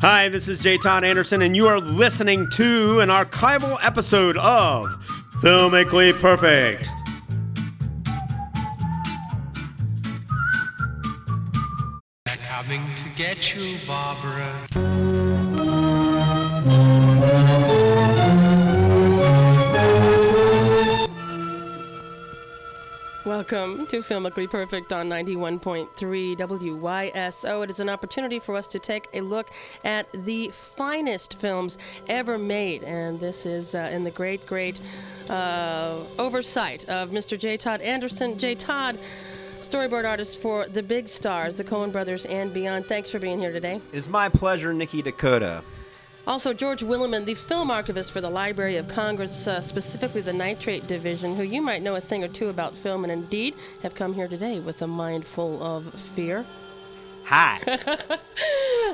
Hi, this is J. Todd Anderson, and you are listening to an archival episode of Filmically Perfect. They're coming to get you, Barbara. Welcome to Filmically Perfect on 91.3 WYSO. It is an opportunity for us to take a look at the finest films ever made. And this is in the great oversight of Mr. J. Todd Anderson. J. Todd, storyboard artist for the big stars, the Coen Brothers and beyond. Thanks for being here today. It's my pleasure, Nikki Dakota. Also, George Willeman, the film archivist for the Library of Congress, specifically the Nitrate Division, who you might know a thing or two about film and indeed have come here today with a mind full of fear. Hi.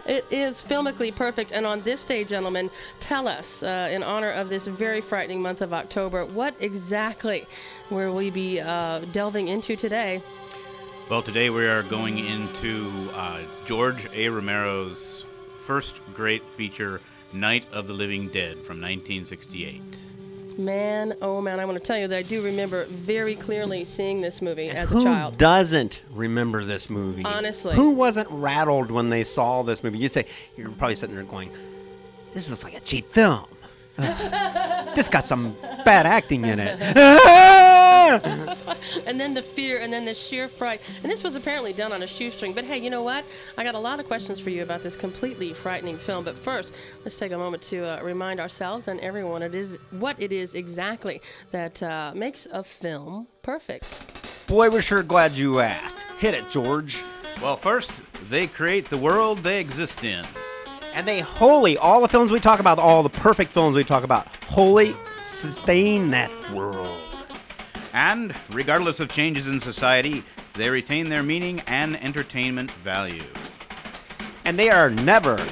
It is Filmically Perfect, and on this day, gentlemen, tell us, in honor of this very frightening month of October, what exactly will we be delving into today? Well, today we are going into George A. Romero's first great feature, Night of the Living Dead from 1968. Man, oh man, I want to tell you that I do remember very clearly seeing this movie as a child. Who doesn't remember this movie? Honestly. Who wasn't rattled when they saw this movie? You're probably sitting there going, this looks like a cheap film. This got some bad acting in it. And then the fear, and then the sheer fright. And this was apparently done on a shoestring. But hey, you know what? I got a lot of questions for you about this completely frightening film. But first, let's take a moment to remind ourselves and everyone what it is exactly that makes a film perfect. Boy, we're sure glad you asked. Hit it, George. Well, first, they create the world they exist in. And they wholly, all the films we talk about, all the perfect films we talk about, wholly sustain that world. And, regardless of changes in society, they retain their meaning and entertainment value. And they are never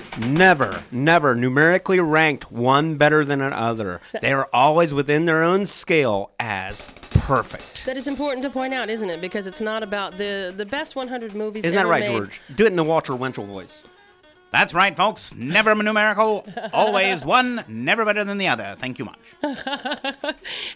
numerically ranked one better than another. They are always within their own scale as perfect. That is important to point out, isn't it? Because it's not about the best 100 movies ever made. Isn't that right, George? Do it in the Walter Winchell voice. That's right, folks. Never numerical, always one, never better than the other. Thank you much.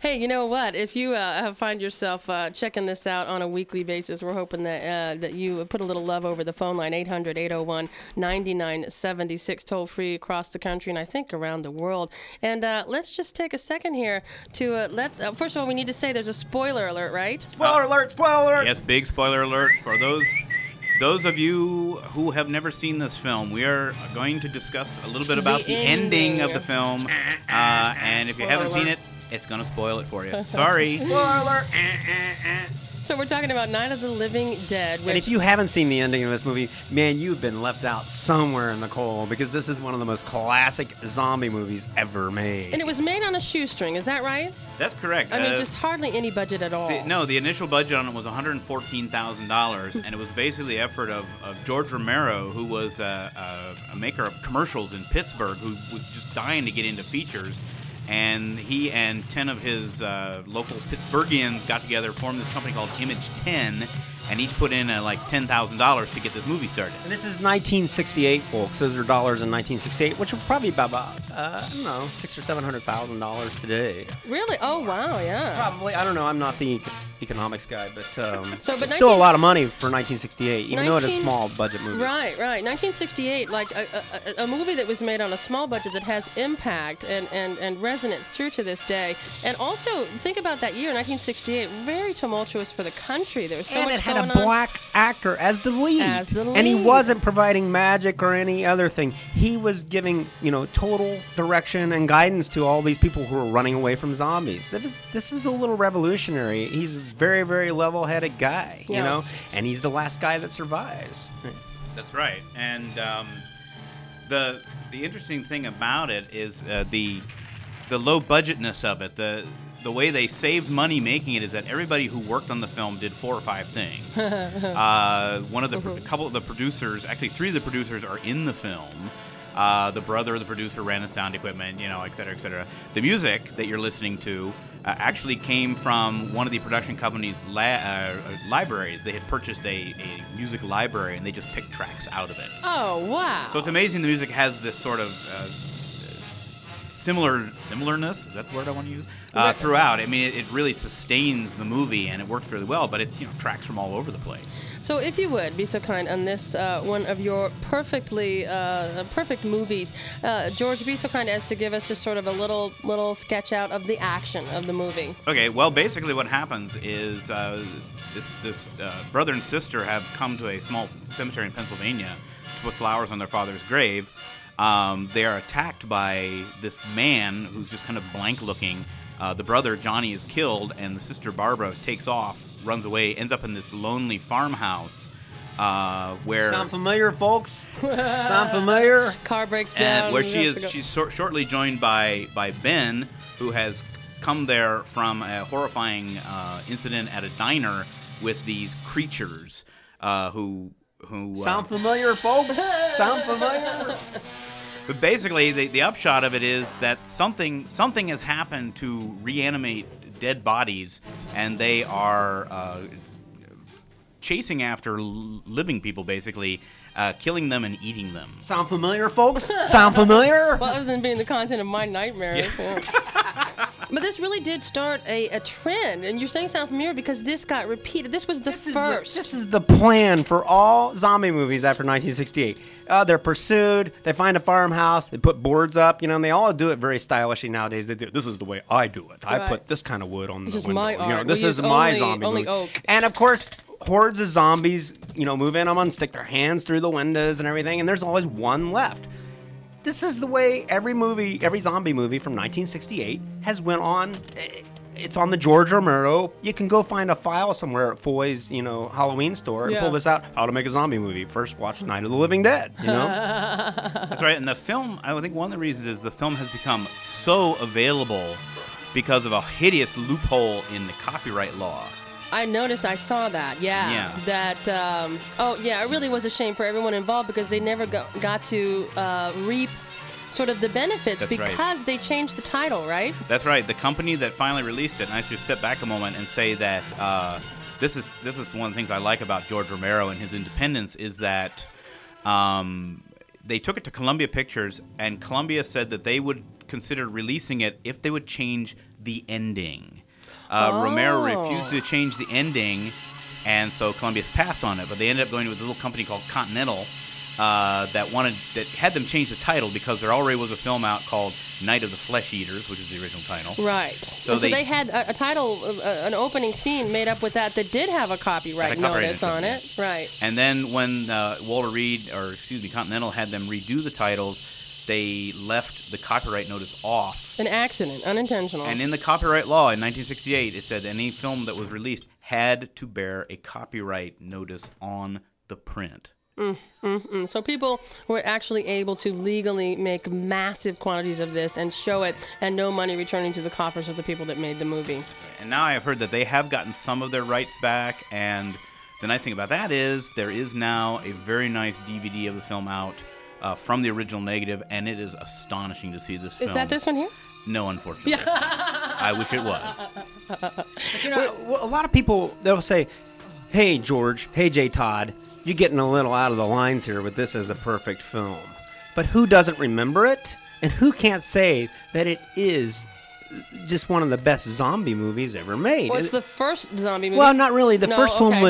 Hey, you know what? If you find yourself checking this out on a weekly basis, we're hoping that that you put a little love over the phone line, 800-801-9976, toll-free across the country and I think around the world. And let's just take a second here to first of all, we need to say there's a spoiler alert, right? Spoiler alert! Yes, big spoiler alert for those of you who have never seen this film. We are going to discuss a little bit about the ending of the film. And if you haven't seen it, it's going to spoil it for you. Sorry. Spoiler. So we're talking about Night of the Living Dead. And if you haven't seen the ending of this movie, man, you've been left out somewhere in the cold because this is one of the most classic zombie movies ever made. And it was made on a shoestring, is that right? That's correct. I mean, just hardly any budget at all. The initial budget on it was $114,000, and it was basically the effort of George Romero, who was a maker of commercials in Pittsburgh, who was just dying to get into features. And he and 10 of his local Pittsburghians got together, formed this company called Image Ten, and each put in like $10,000 to get this movie started. And this is 1968, folks. Those are dollars in 1968, which would probably be about I don't know, $600,000 or $700,000 today. Really? Oh wow, yeah. Probably. I don't know. I'm not the economics guy, but it's still a lot of money for 1968, even though it's a small budget movie. Right. 1968, like a movie that was made on a small budget that has impact and resonance through to this day. And also think about that year, 1968, very tumultuous for the country. There was so much. A black actor as the lead. And he wasn't providing magic or any other thing. He was giving, total direction and guidance to all these people who were running away from zombies. This was a little revolutionary. He's a very, very level-headed guy, and he's the last guy that survives. That's right. And the interesting thing about it is the low-budgetness of it. The way they saved money making it is that everybody who worked on the film did 4 or 5 things. Three of the producers are in the film. The brother of the producer ran the sound equipment, et cetera, et cetera. The music that you're listening to actually came from one of the production company's libraries. They had purchased a music library, and they just picked tracks out of it. Oh, wow. So it's amazing the music has this sort of similarness, is that the word I want to use, throughout. I mean, it really sustains the movie, and it works really well, but it's, you know, tracks from all over the place. So if you would, be so kind, on this one of your perfect movies, George, be so kind as to give us just sort of a little sketch out of the action of the movie. Okay, well, basically what happens is this brother and sister have come to a small cemetery in Pennsylvania to put flowers on their father's grave. They are attacked by this man who's just kind of blank looking. The brother, Johnny, is killed, and the sister, Barbara, takes off, runs away, ends up in this lonely farmhouse where... Sound familiar, folks? Sound familiar? Car breaks down. And where she's shortly joined by Ben, who has come there from a horrifying incident at a diner with these creatures who sound familiar, folks? Sound familiar? But basically, the upshot of it is that something has happened to reanimate dead bodies, and they are chasing after living people, basically, killing them and eating them. Sound familiar, folks? Sound familiar? Well, other than being the content of my nightmares. Yeah. But this really did start a trend, and you're saying sound familiar because this got repeated. This was the first. This is the plan for all zombie movies after 1968. They're pursued, they find a farmhouse, they put boards up, you know, and they all do it very stylishly nowadays. They do it. This is the way I do it. Right. I put this kind of wood on this the window. This is my art. You know, this is my zombie movie. Oak. And of course, hordes of zombies, you know, move in on them and stick their hands through the windows and everything, and there's always one left. This is the way every zombie movie from 1968 has went on. It's on the George Romero. You can go find a file somewhere at Foy's, you know, Halloween store and pull this out. How to make a zombie movie. First, watch Night of the Living Dead, you know? That's right. And the film, I think one of the reasons is the film has become so available because of a hideous loophole in the copyright law. I noticed, I saw that, yeah. That, it really was a shame for everyone involved because they never got to reap sort of the benefits. That's because right. They changed the title, right? That's right. The company that finally released it, and I should step back a moment and say that this is one of the things I like about George Romero and his independence is that they took it to Columbia Pictures, and Columbia said that they would consider releasing it if they would change the ending. Romero refused to change the ending, and so Columbia passed on it. But they ended up going with a little company called Continental that had them change the title because there already was a film out called Night of the Flesh Eaters, which is the original title. Right. So they had a title, an opening scene made up with that did have a copyright notice on it. Yes. Right. And then when Continental had them redo the titles, they left the copyright notice off. An accident, unintentional. And in the copyright law in 1968, it said any film that was released had to bear a copyright notice on the print. So people were actually able to legally make massive quantities of this and show it, and no money returning to the coffers of the people that made the movie. And now I have heard that they have gotten some of their rights back, and the nice thing about that is there is now a very nice DVD of the film out from the original negative, and it is astonishing to see this film. Is that this one here? No, unfortunately. Yeah. I wish it was. But, you know, a lot of people, they'll say, hey, George, hey, J. Todd, you're getting a little out of the lines here with this as a perfect film. But who doesn't remember it? And who can't say that it is just one of the best zombie movies ever made? Well, it's the first zombie movie. Well, not really. The first one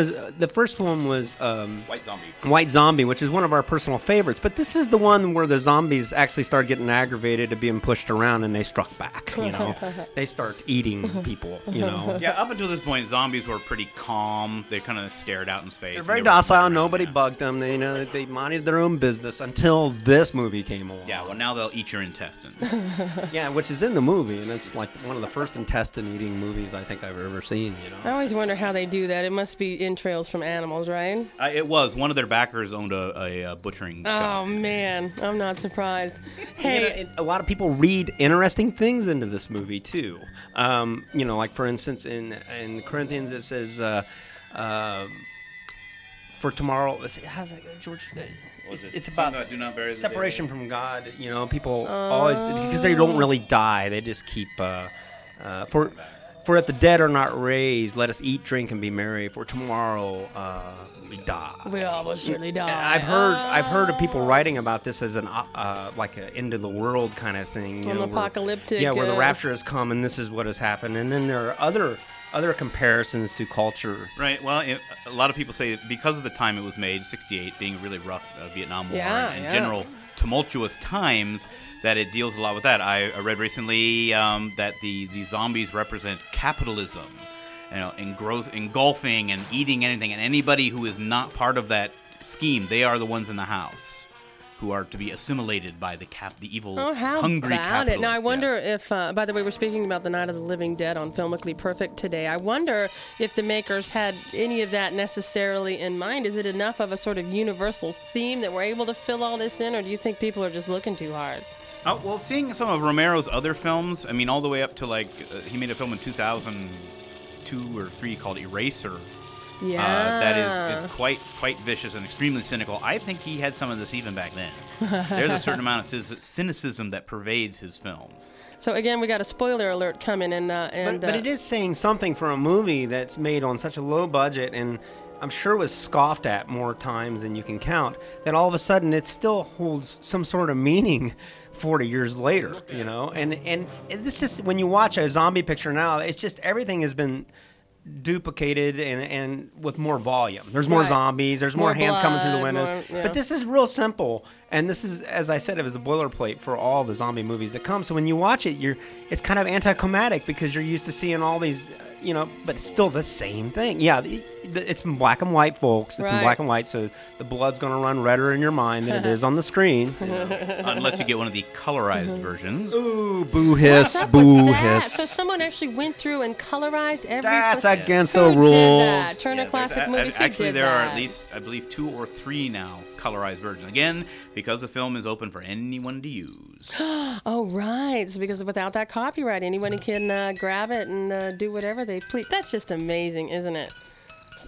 was White Zombie. White Zombie, which is one of our personal favorites. But this is the one where the zombies actually start getting aggravated and being pushed around, and they struck back. You know, they start eating people. You know. Yeah. Up until this point, zombies were pretty calm. They kind of stared out in space. They're very docile. Nobody bugged them. They, you know, they minded their own business until this movie came along. Yeah. Well, now they'll eat your intestines. Yeah, which is in the movie, and it's like one of the first intestine-eating movies I think I've ever seen, you know. I always wonder how they do that. It must be entrails from animals, right? It was. One of their backers owned a butchering shop. Oh, man. I'm not surprised. Hey, you know, a lot of people read interesting things into this movie, too. You know, like, for instance, in Corinthians it says, for tomorrow... How's that, George? It's about do not bury separation from God. You know, people always, because they don't really die. They just keep for For if the dead are not raised, let us eat, drink, and be merry. For tomorrow we die. We all will surely die. I've heard of people writing about this as an like an end of the world kind of thing. You know, apocalyptic. Where the rapture has come and this is what has happened. And then there are other comparisons to culture. Right. Well, a lot of people say because of the time it was made, 68 being a really rough Vietnam War and general tumultuous times, that it deals a lot with that. I read recently that the zombies represent capitalism, engulfing and eating anything, and anybody who is not part of that scheme, they are the ones in the house who are to be assimilated by the evil, hungry capitalists. Now, I wonder if, by the way, we're speaking about the Night of the Living Dead on Filmically Perfect today. I wonder if the makers had any of that necessarily in mind. Is it enough of a sort of universal theme that we're able to fill all this in, or do you think people are just looking too hard? Oh, well, seeing some of Romero's other films, I mean, all the way up to, like, he made a film in 2002 or 3 called Eraser. Yeah, that is quite vicious and extremely cynical. I think he had some of this even back then. There's a certain amount of cynicism that pervades his films. So again, we got a spoiler alert coming, but it is saying something for a movie that's made on such a low budget, and I'm sure was scoffed at more times than you can count. That all of a sudden it still holds some sort of meaning 40 years later, you know. And this just when you watch a zombie picture now, it's just everything has been duplicated and with more volume. There's more zombies, there's more hands blood, coming through the windows. But this is real simple, and this is, as I said, it was the boilerplate for all the zombie movies to come. So when you watch it, it's kind of anticlimactic because you're used to seeing all these, but it's still the same thing. Yeah, it's in black and white, folks. It's in black and white, so the blood's going to run redder in your mind than it is on the screen. Unless you get one of the colorized versions. Ooh, boo hiss, boo hiss. So someone actually went through and colorized every... That's against the rules. Turner Classic Movies, actually, there are at least, I believe, 2 or 3 now colorized versions. Again, because the film is open for anyone to use. Oh, right. So because without that copyright, anyone can grab it and do whatever they please. That's just amazing, isn't it?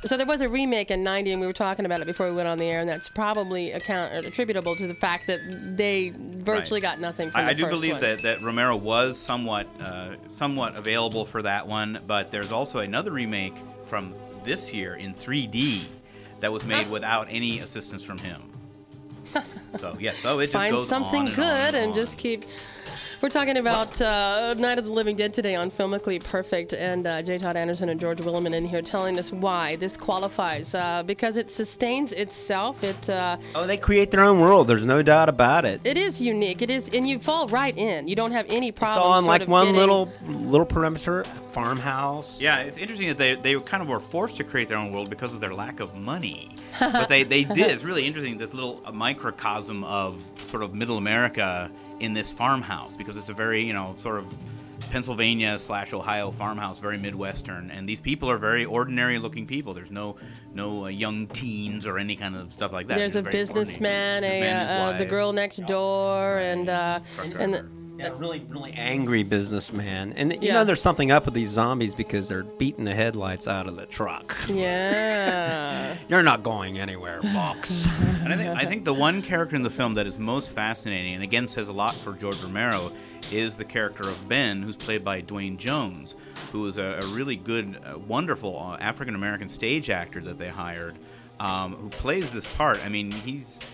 So there was a remake in 90, and we were talking about it before we went on the air, and that's probably attributable to the fact that they virtually got nothing from the first one. I do believe that Romero was somewhat available for that one, but there's also another remake from this year in 3D that was made without any assistance from him. So, yeah, so it just find goes something on and good on and just keep... We're talking about Night of the Living Dead today on Filmically Perfect, and J. Todd Anderson and George Willeman in here telling us why this qualifies. Because it sustains itself. They create their own world. There's no doubt about it. It is unique. It is, and you fall right in. You don't have any problem. It's all on like one little perimeter farmhouse. Yeah, it's interesting that they kind of were forced to create their own world because of their lack of money. But they did. It's really interesting, this little microcosm of sort of middle America in this farmhouse, because it's a very, sort of Pennsylvania/Ohio farmhouse, very Midwestern, and these people are very ordinary-looking people. There's no young teens or any kind of stuff like that. There's a businessman, the girl next door, and a really, really angry businessman. And, there's something up with these zombies because they're beating the headlights out of the truck. Yeah. You're not going anywhere, folks. And I think the one character in the film that is most fascinating, and again says a lot for George Romero, is the character of Ben, who's played by Dwayne Jones, who is a really good, wonderful African-American stage actor that they hired. Who plays this part. I mean,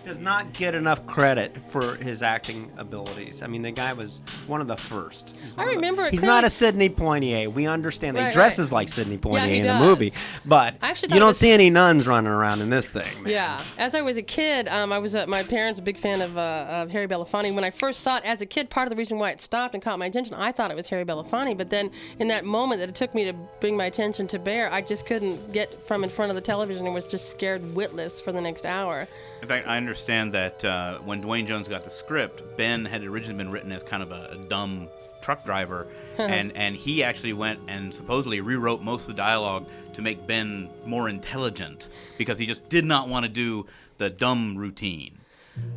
does not get enough credit for his acting abilities. I mean, the guy was one of the first. I remember it. He's not a Sidney Poitier. We understand that he dresses like Sidney Poitier in the movie, but you don't see any nuns running around in this thing, man. Yeah. As I was a kid, I was my parents a big fan of Harry Belafonte. When I first saw it as a kid, part of the reason why it stopped and caught my attention, I thought it was Harry Belafonte, but then in that moment that it took me to bring my attention to bear, I just couldn't get from in front of the television and was just scared witless for the next hour. In fact, I understand that when Dwayne Jones got the script, Ben had originally been written as kind of a dumb truck driver, and he actually went and supposedly rewrote most of the dialogue to make Ben more intelligent because he just did not want to do the dumb routine.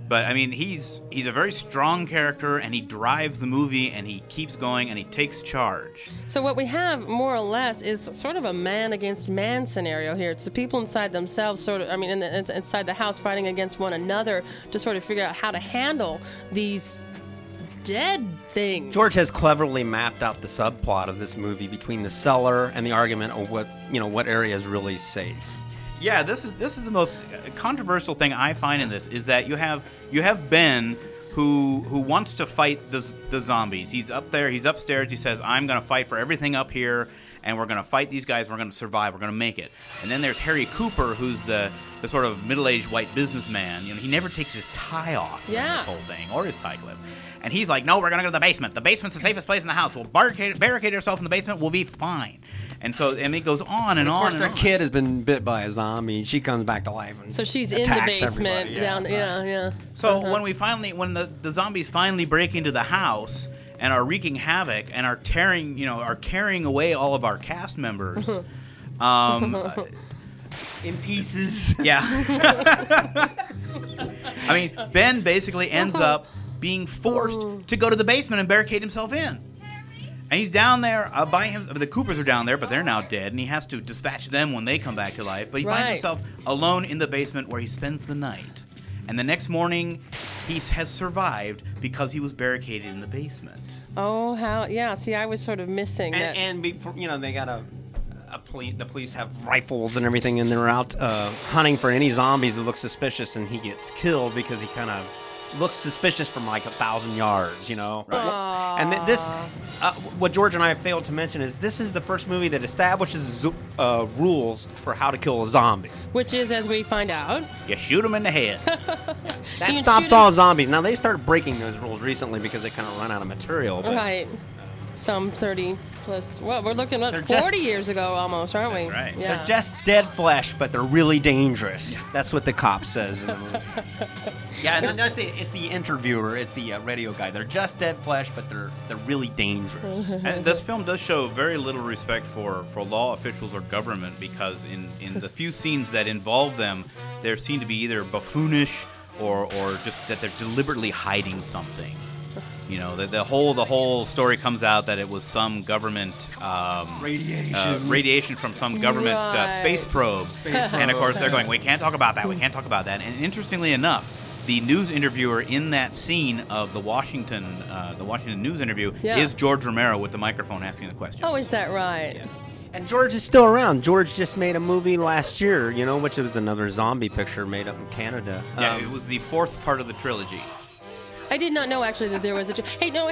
But, I mean, he's a very strong character, and he drives the movie, and he keeps going, and he takes charge. So what we have, more or less, is sort of a man-against-man scenario here. It's the people inside themselves, inside the house fighting against one another to sort of figure out how to handle these Dead things. George has cleverly mapped out the subplot of this movie between the cellar and the argument of what area is really safe. Yeah, this is the most controversial thing I find in this, is that you have Ben who wants to fight the zombies. He's up there, he's upstairs, he says, I'm going to fight for everything up here, and we're going to fight these guys, we're going to survive, we're going to make it. And then there's Harry Cooper, who's the sort of middle-aged white businessman. You know, he never takes his tie off during this whole thing, or his tie clip. And he's like, no, we're going to go to the basement. The basement's the safest place in the house. We'll barricade ourselves in the basement, we'll be fine. And so, and it goes on and on. Of course, their kid has been bit by a zombie. She comes back to life, and so she's in the basement down there. Yeah. So when the zombies finally break into the house and are wreaking havoc and are carrying away all of our cast members, in pieces. Yeah. I mean, Ben basically ends up being forced to go to the basement and barricade himself in. And he's down there by himself. The Coopers are down there, but they're now dead, and he has to dispatch them when they come back to life. But he finds himself alone in the basement, where he spends the night. And the next morning, he has survived because he was barricaded in the basement. Oh, how? Yeah. See, I was sort of missing that. And before, they got the police have rifles and everything, and they're out hunting for any zombies that look suspicious, and he gets killed because he kind of looks suspicious from like 1,000 yards, right? And this what George and I have failed to mention is this is the first movie that establishes rules for how to kill a zombie, which is, as we find out, you shoot them in the head. That stops all zombies. Now, they started breaking those rules recently because they kind of run out of material, but some 30 plus, well, we're looking at 40 years ago almost, aren't we? That's right. Yeah. They're just dead flesh, but they're really dangerous. That's what the cop says. Yeah, and that's it's the interviewer, it's the radio guy. They're just dead flesh, but they're really dangerous. And this film does show very little respect for law officials or government, because in the few scenes that involve them, there seem to be either buffoonish or just that they're deliberately hiding something. You know, the whole story comes out that it was some government radiation from some government space probe. And of course they're going, we can't talk about that. We can't talk about that. And interestingly enough, the news interviewer in that scene of the Washington news interview is George Romero with the microphone asking the question. Oh, is that right? Yes. And George is still around. George just made a movie last year, which was another zombie picture made up in Canada. Yeah, it was the fourth part of the trilogy. I did not know, actually, that there was a... Hey, now,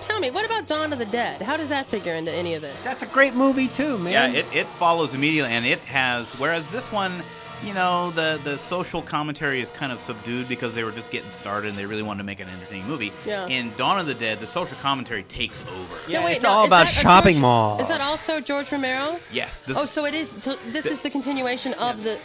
tell me, what about Dawn of the Dead? How does that figure into any of this? That's a great movie, too, man. Yeah, it follows immediately, and it has... Whereas this one, the social commentary is kind of subdued because they were just getting started and they really wanted to make an entertaining movie. Yeah. In Dawn of the Dead, the social commentary takes over. Yeah, it's all about shopping malls. Is that also George Romero? Yes. So it is. So this is the continuation of the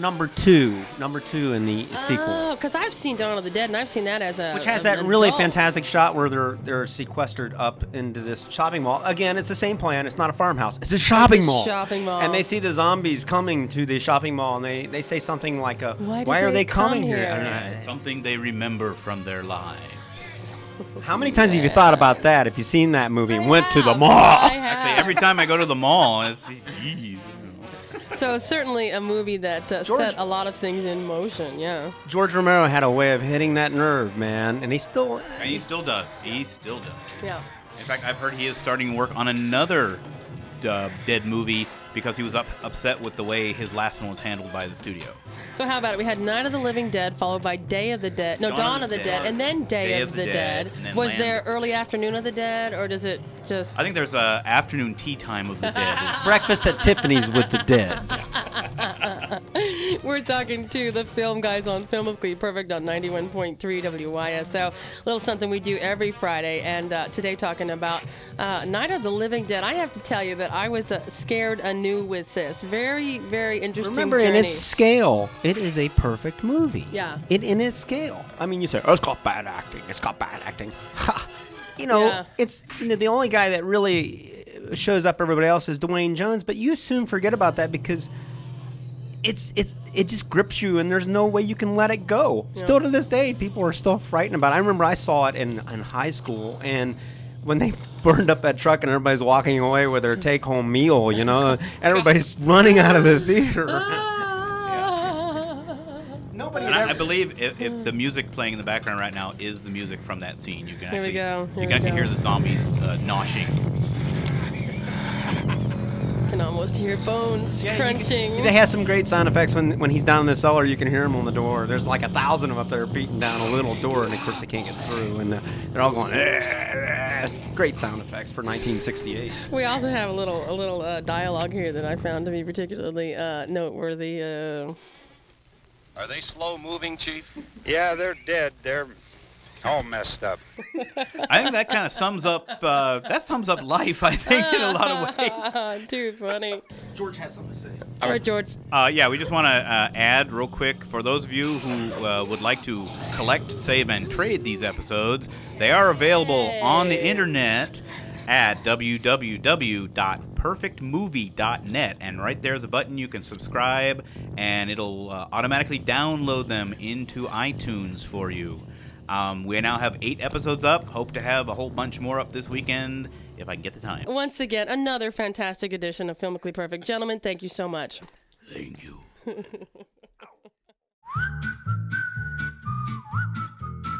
number two in the sequel. Oh, because I've seen Dawn of the Dead, and I've seen that as a which has that really fantastic shot where they're sequestered up into this shopping mall. Again, it's the same plan. It's not a farmhouse. It's a shopping mall. Shopping mall. And they see the zombies coming to the shopping mall, and they say something like, why are they coming here? Something they remember from their lives. How many times have you thought about that if you've seen that movie and went to the mall? Actually, every time I go to the mall, it's, geez. So it's certainly a movie that set a lot of things in motion, yeah. George Romero had a way of hitting that nerve, man, and he still does. Yeah. He still does. Yeah. In fact, I've heard he is starting work on another Dead movie because he was upset with the way his last one was handled by the studio. So how about it? We had Night of the Living Dead, followed by Dawn of the Dead, and then Day of the Dead. Was there early afternoon of the dead, or does it just... I think there's a afternoon tea time of the dead. Breakfast at Tiffany's with the dead. We're talking to the film guys on Filmically Perfect on 91.3 WYSO. A little something we do every Friday, and today talking about Night of the Living Dead. I have to tell you that I was scared anew with this. Very, very interesting journey. In its scale, it is a perfect movie. Yeah. In its scale. I mean, you say, oh, it's got bad acting. It's got bad acting. Ha! It's the only guy that really shows up everybody else is Dwayne Jones, but you soon forget about that because... It just grips you, and there's no way you can let it go. Yeah. Still to this day, people are still frightened about it. I remember I saw it in high school, and when they burned up that truck and everybody's walking away with their take-home meal, everybody's running out of the theater. Nobody. And I believe if the music playing in the background right now is the music from that scene. You can actually hear the zombies gnashing. You can almost hear bones crunching. They have some great sound effects when he's down in the cellar. You can hear him on the door. There's like 1,000 of them up there beating down a little door, and of course they can't get through. And they're all going. It's great sound effects for 1968. We also have a little dialogue here that I found to be particularly noteworthy. Are they slow moving, Chief? Yeah, they're dead. They're all messed up. I think that kind of sums up life, I think, in a lot of ways. Too funny. George has something to say. All right, George. We just want to add real quick, for those of you who would like to collect, save, and trade these episodes, they are available on the internet at www.perfectmovie.net, and right there's a button you can subscribe, and it'll automatically download them into iTunes for you. We now have 8 episodes up. Hope to have a whole bunch more up this weekend if I can get the time. Once again, another fantastic edition of Filmically Perfect. Gentlemen, thank you so much. Thank you.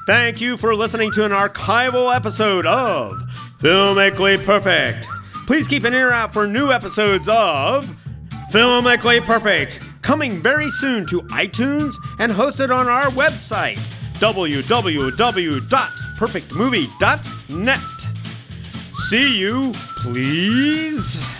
Thank you for listening to an archival episode of Filmically Perfect. Please keep an ear out for new episodes of Filmically Perfect, coming very soon to iTunes and hosted on our website, www.perfectmovie.net. See you, please.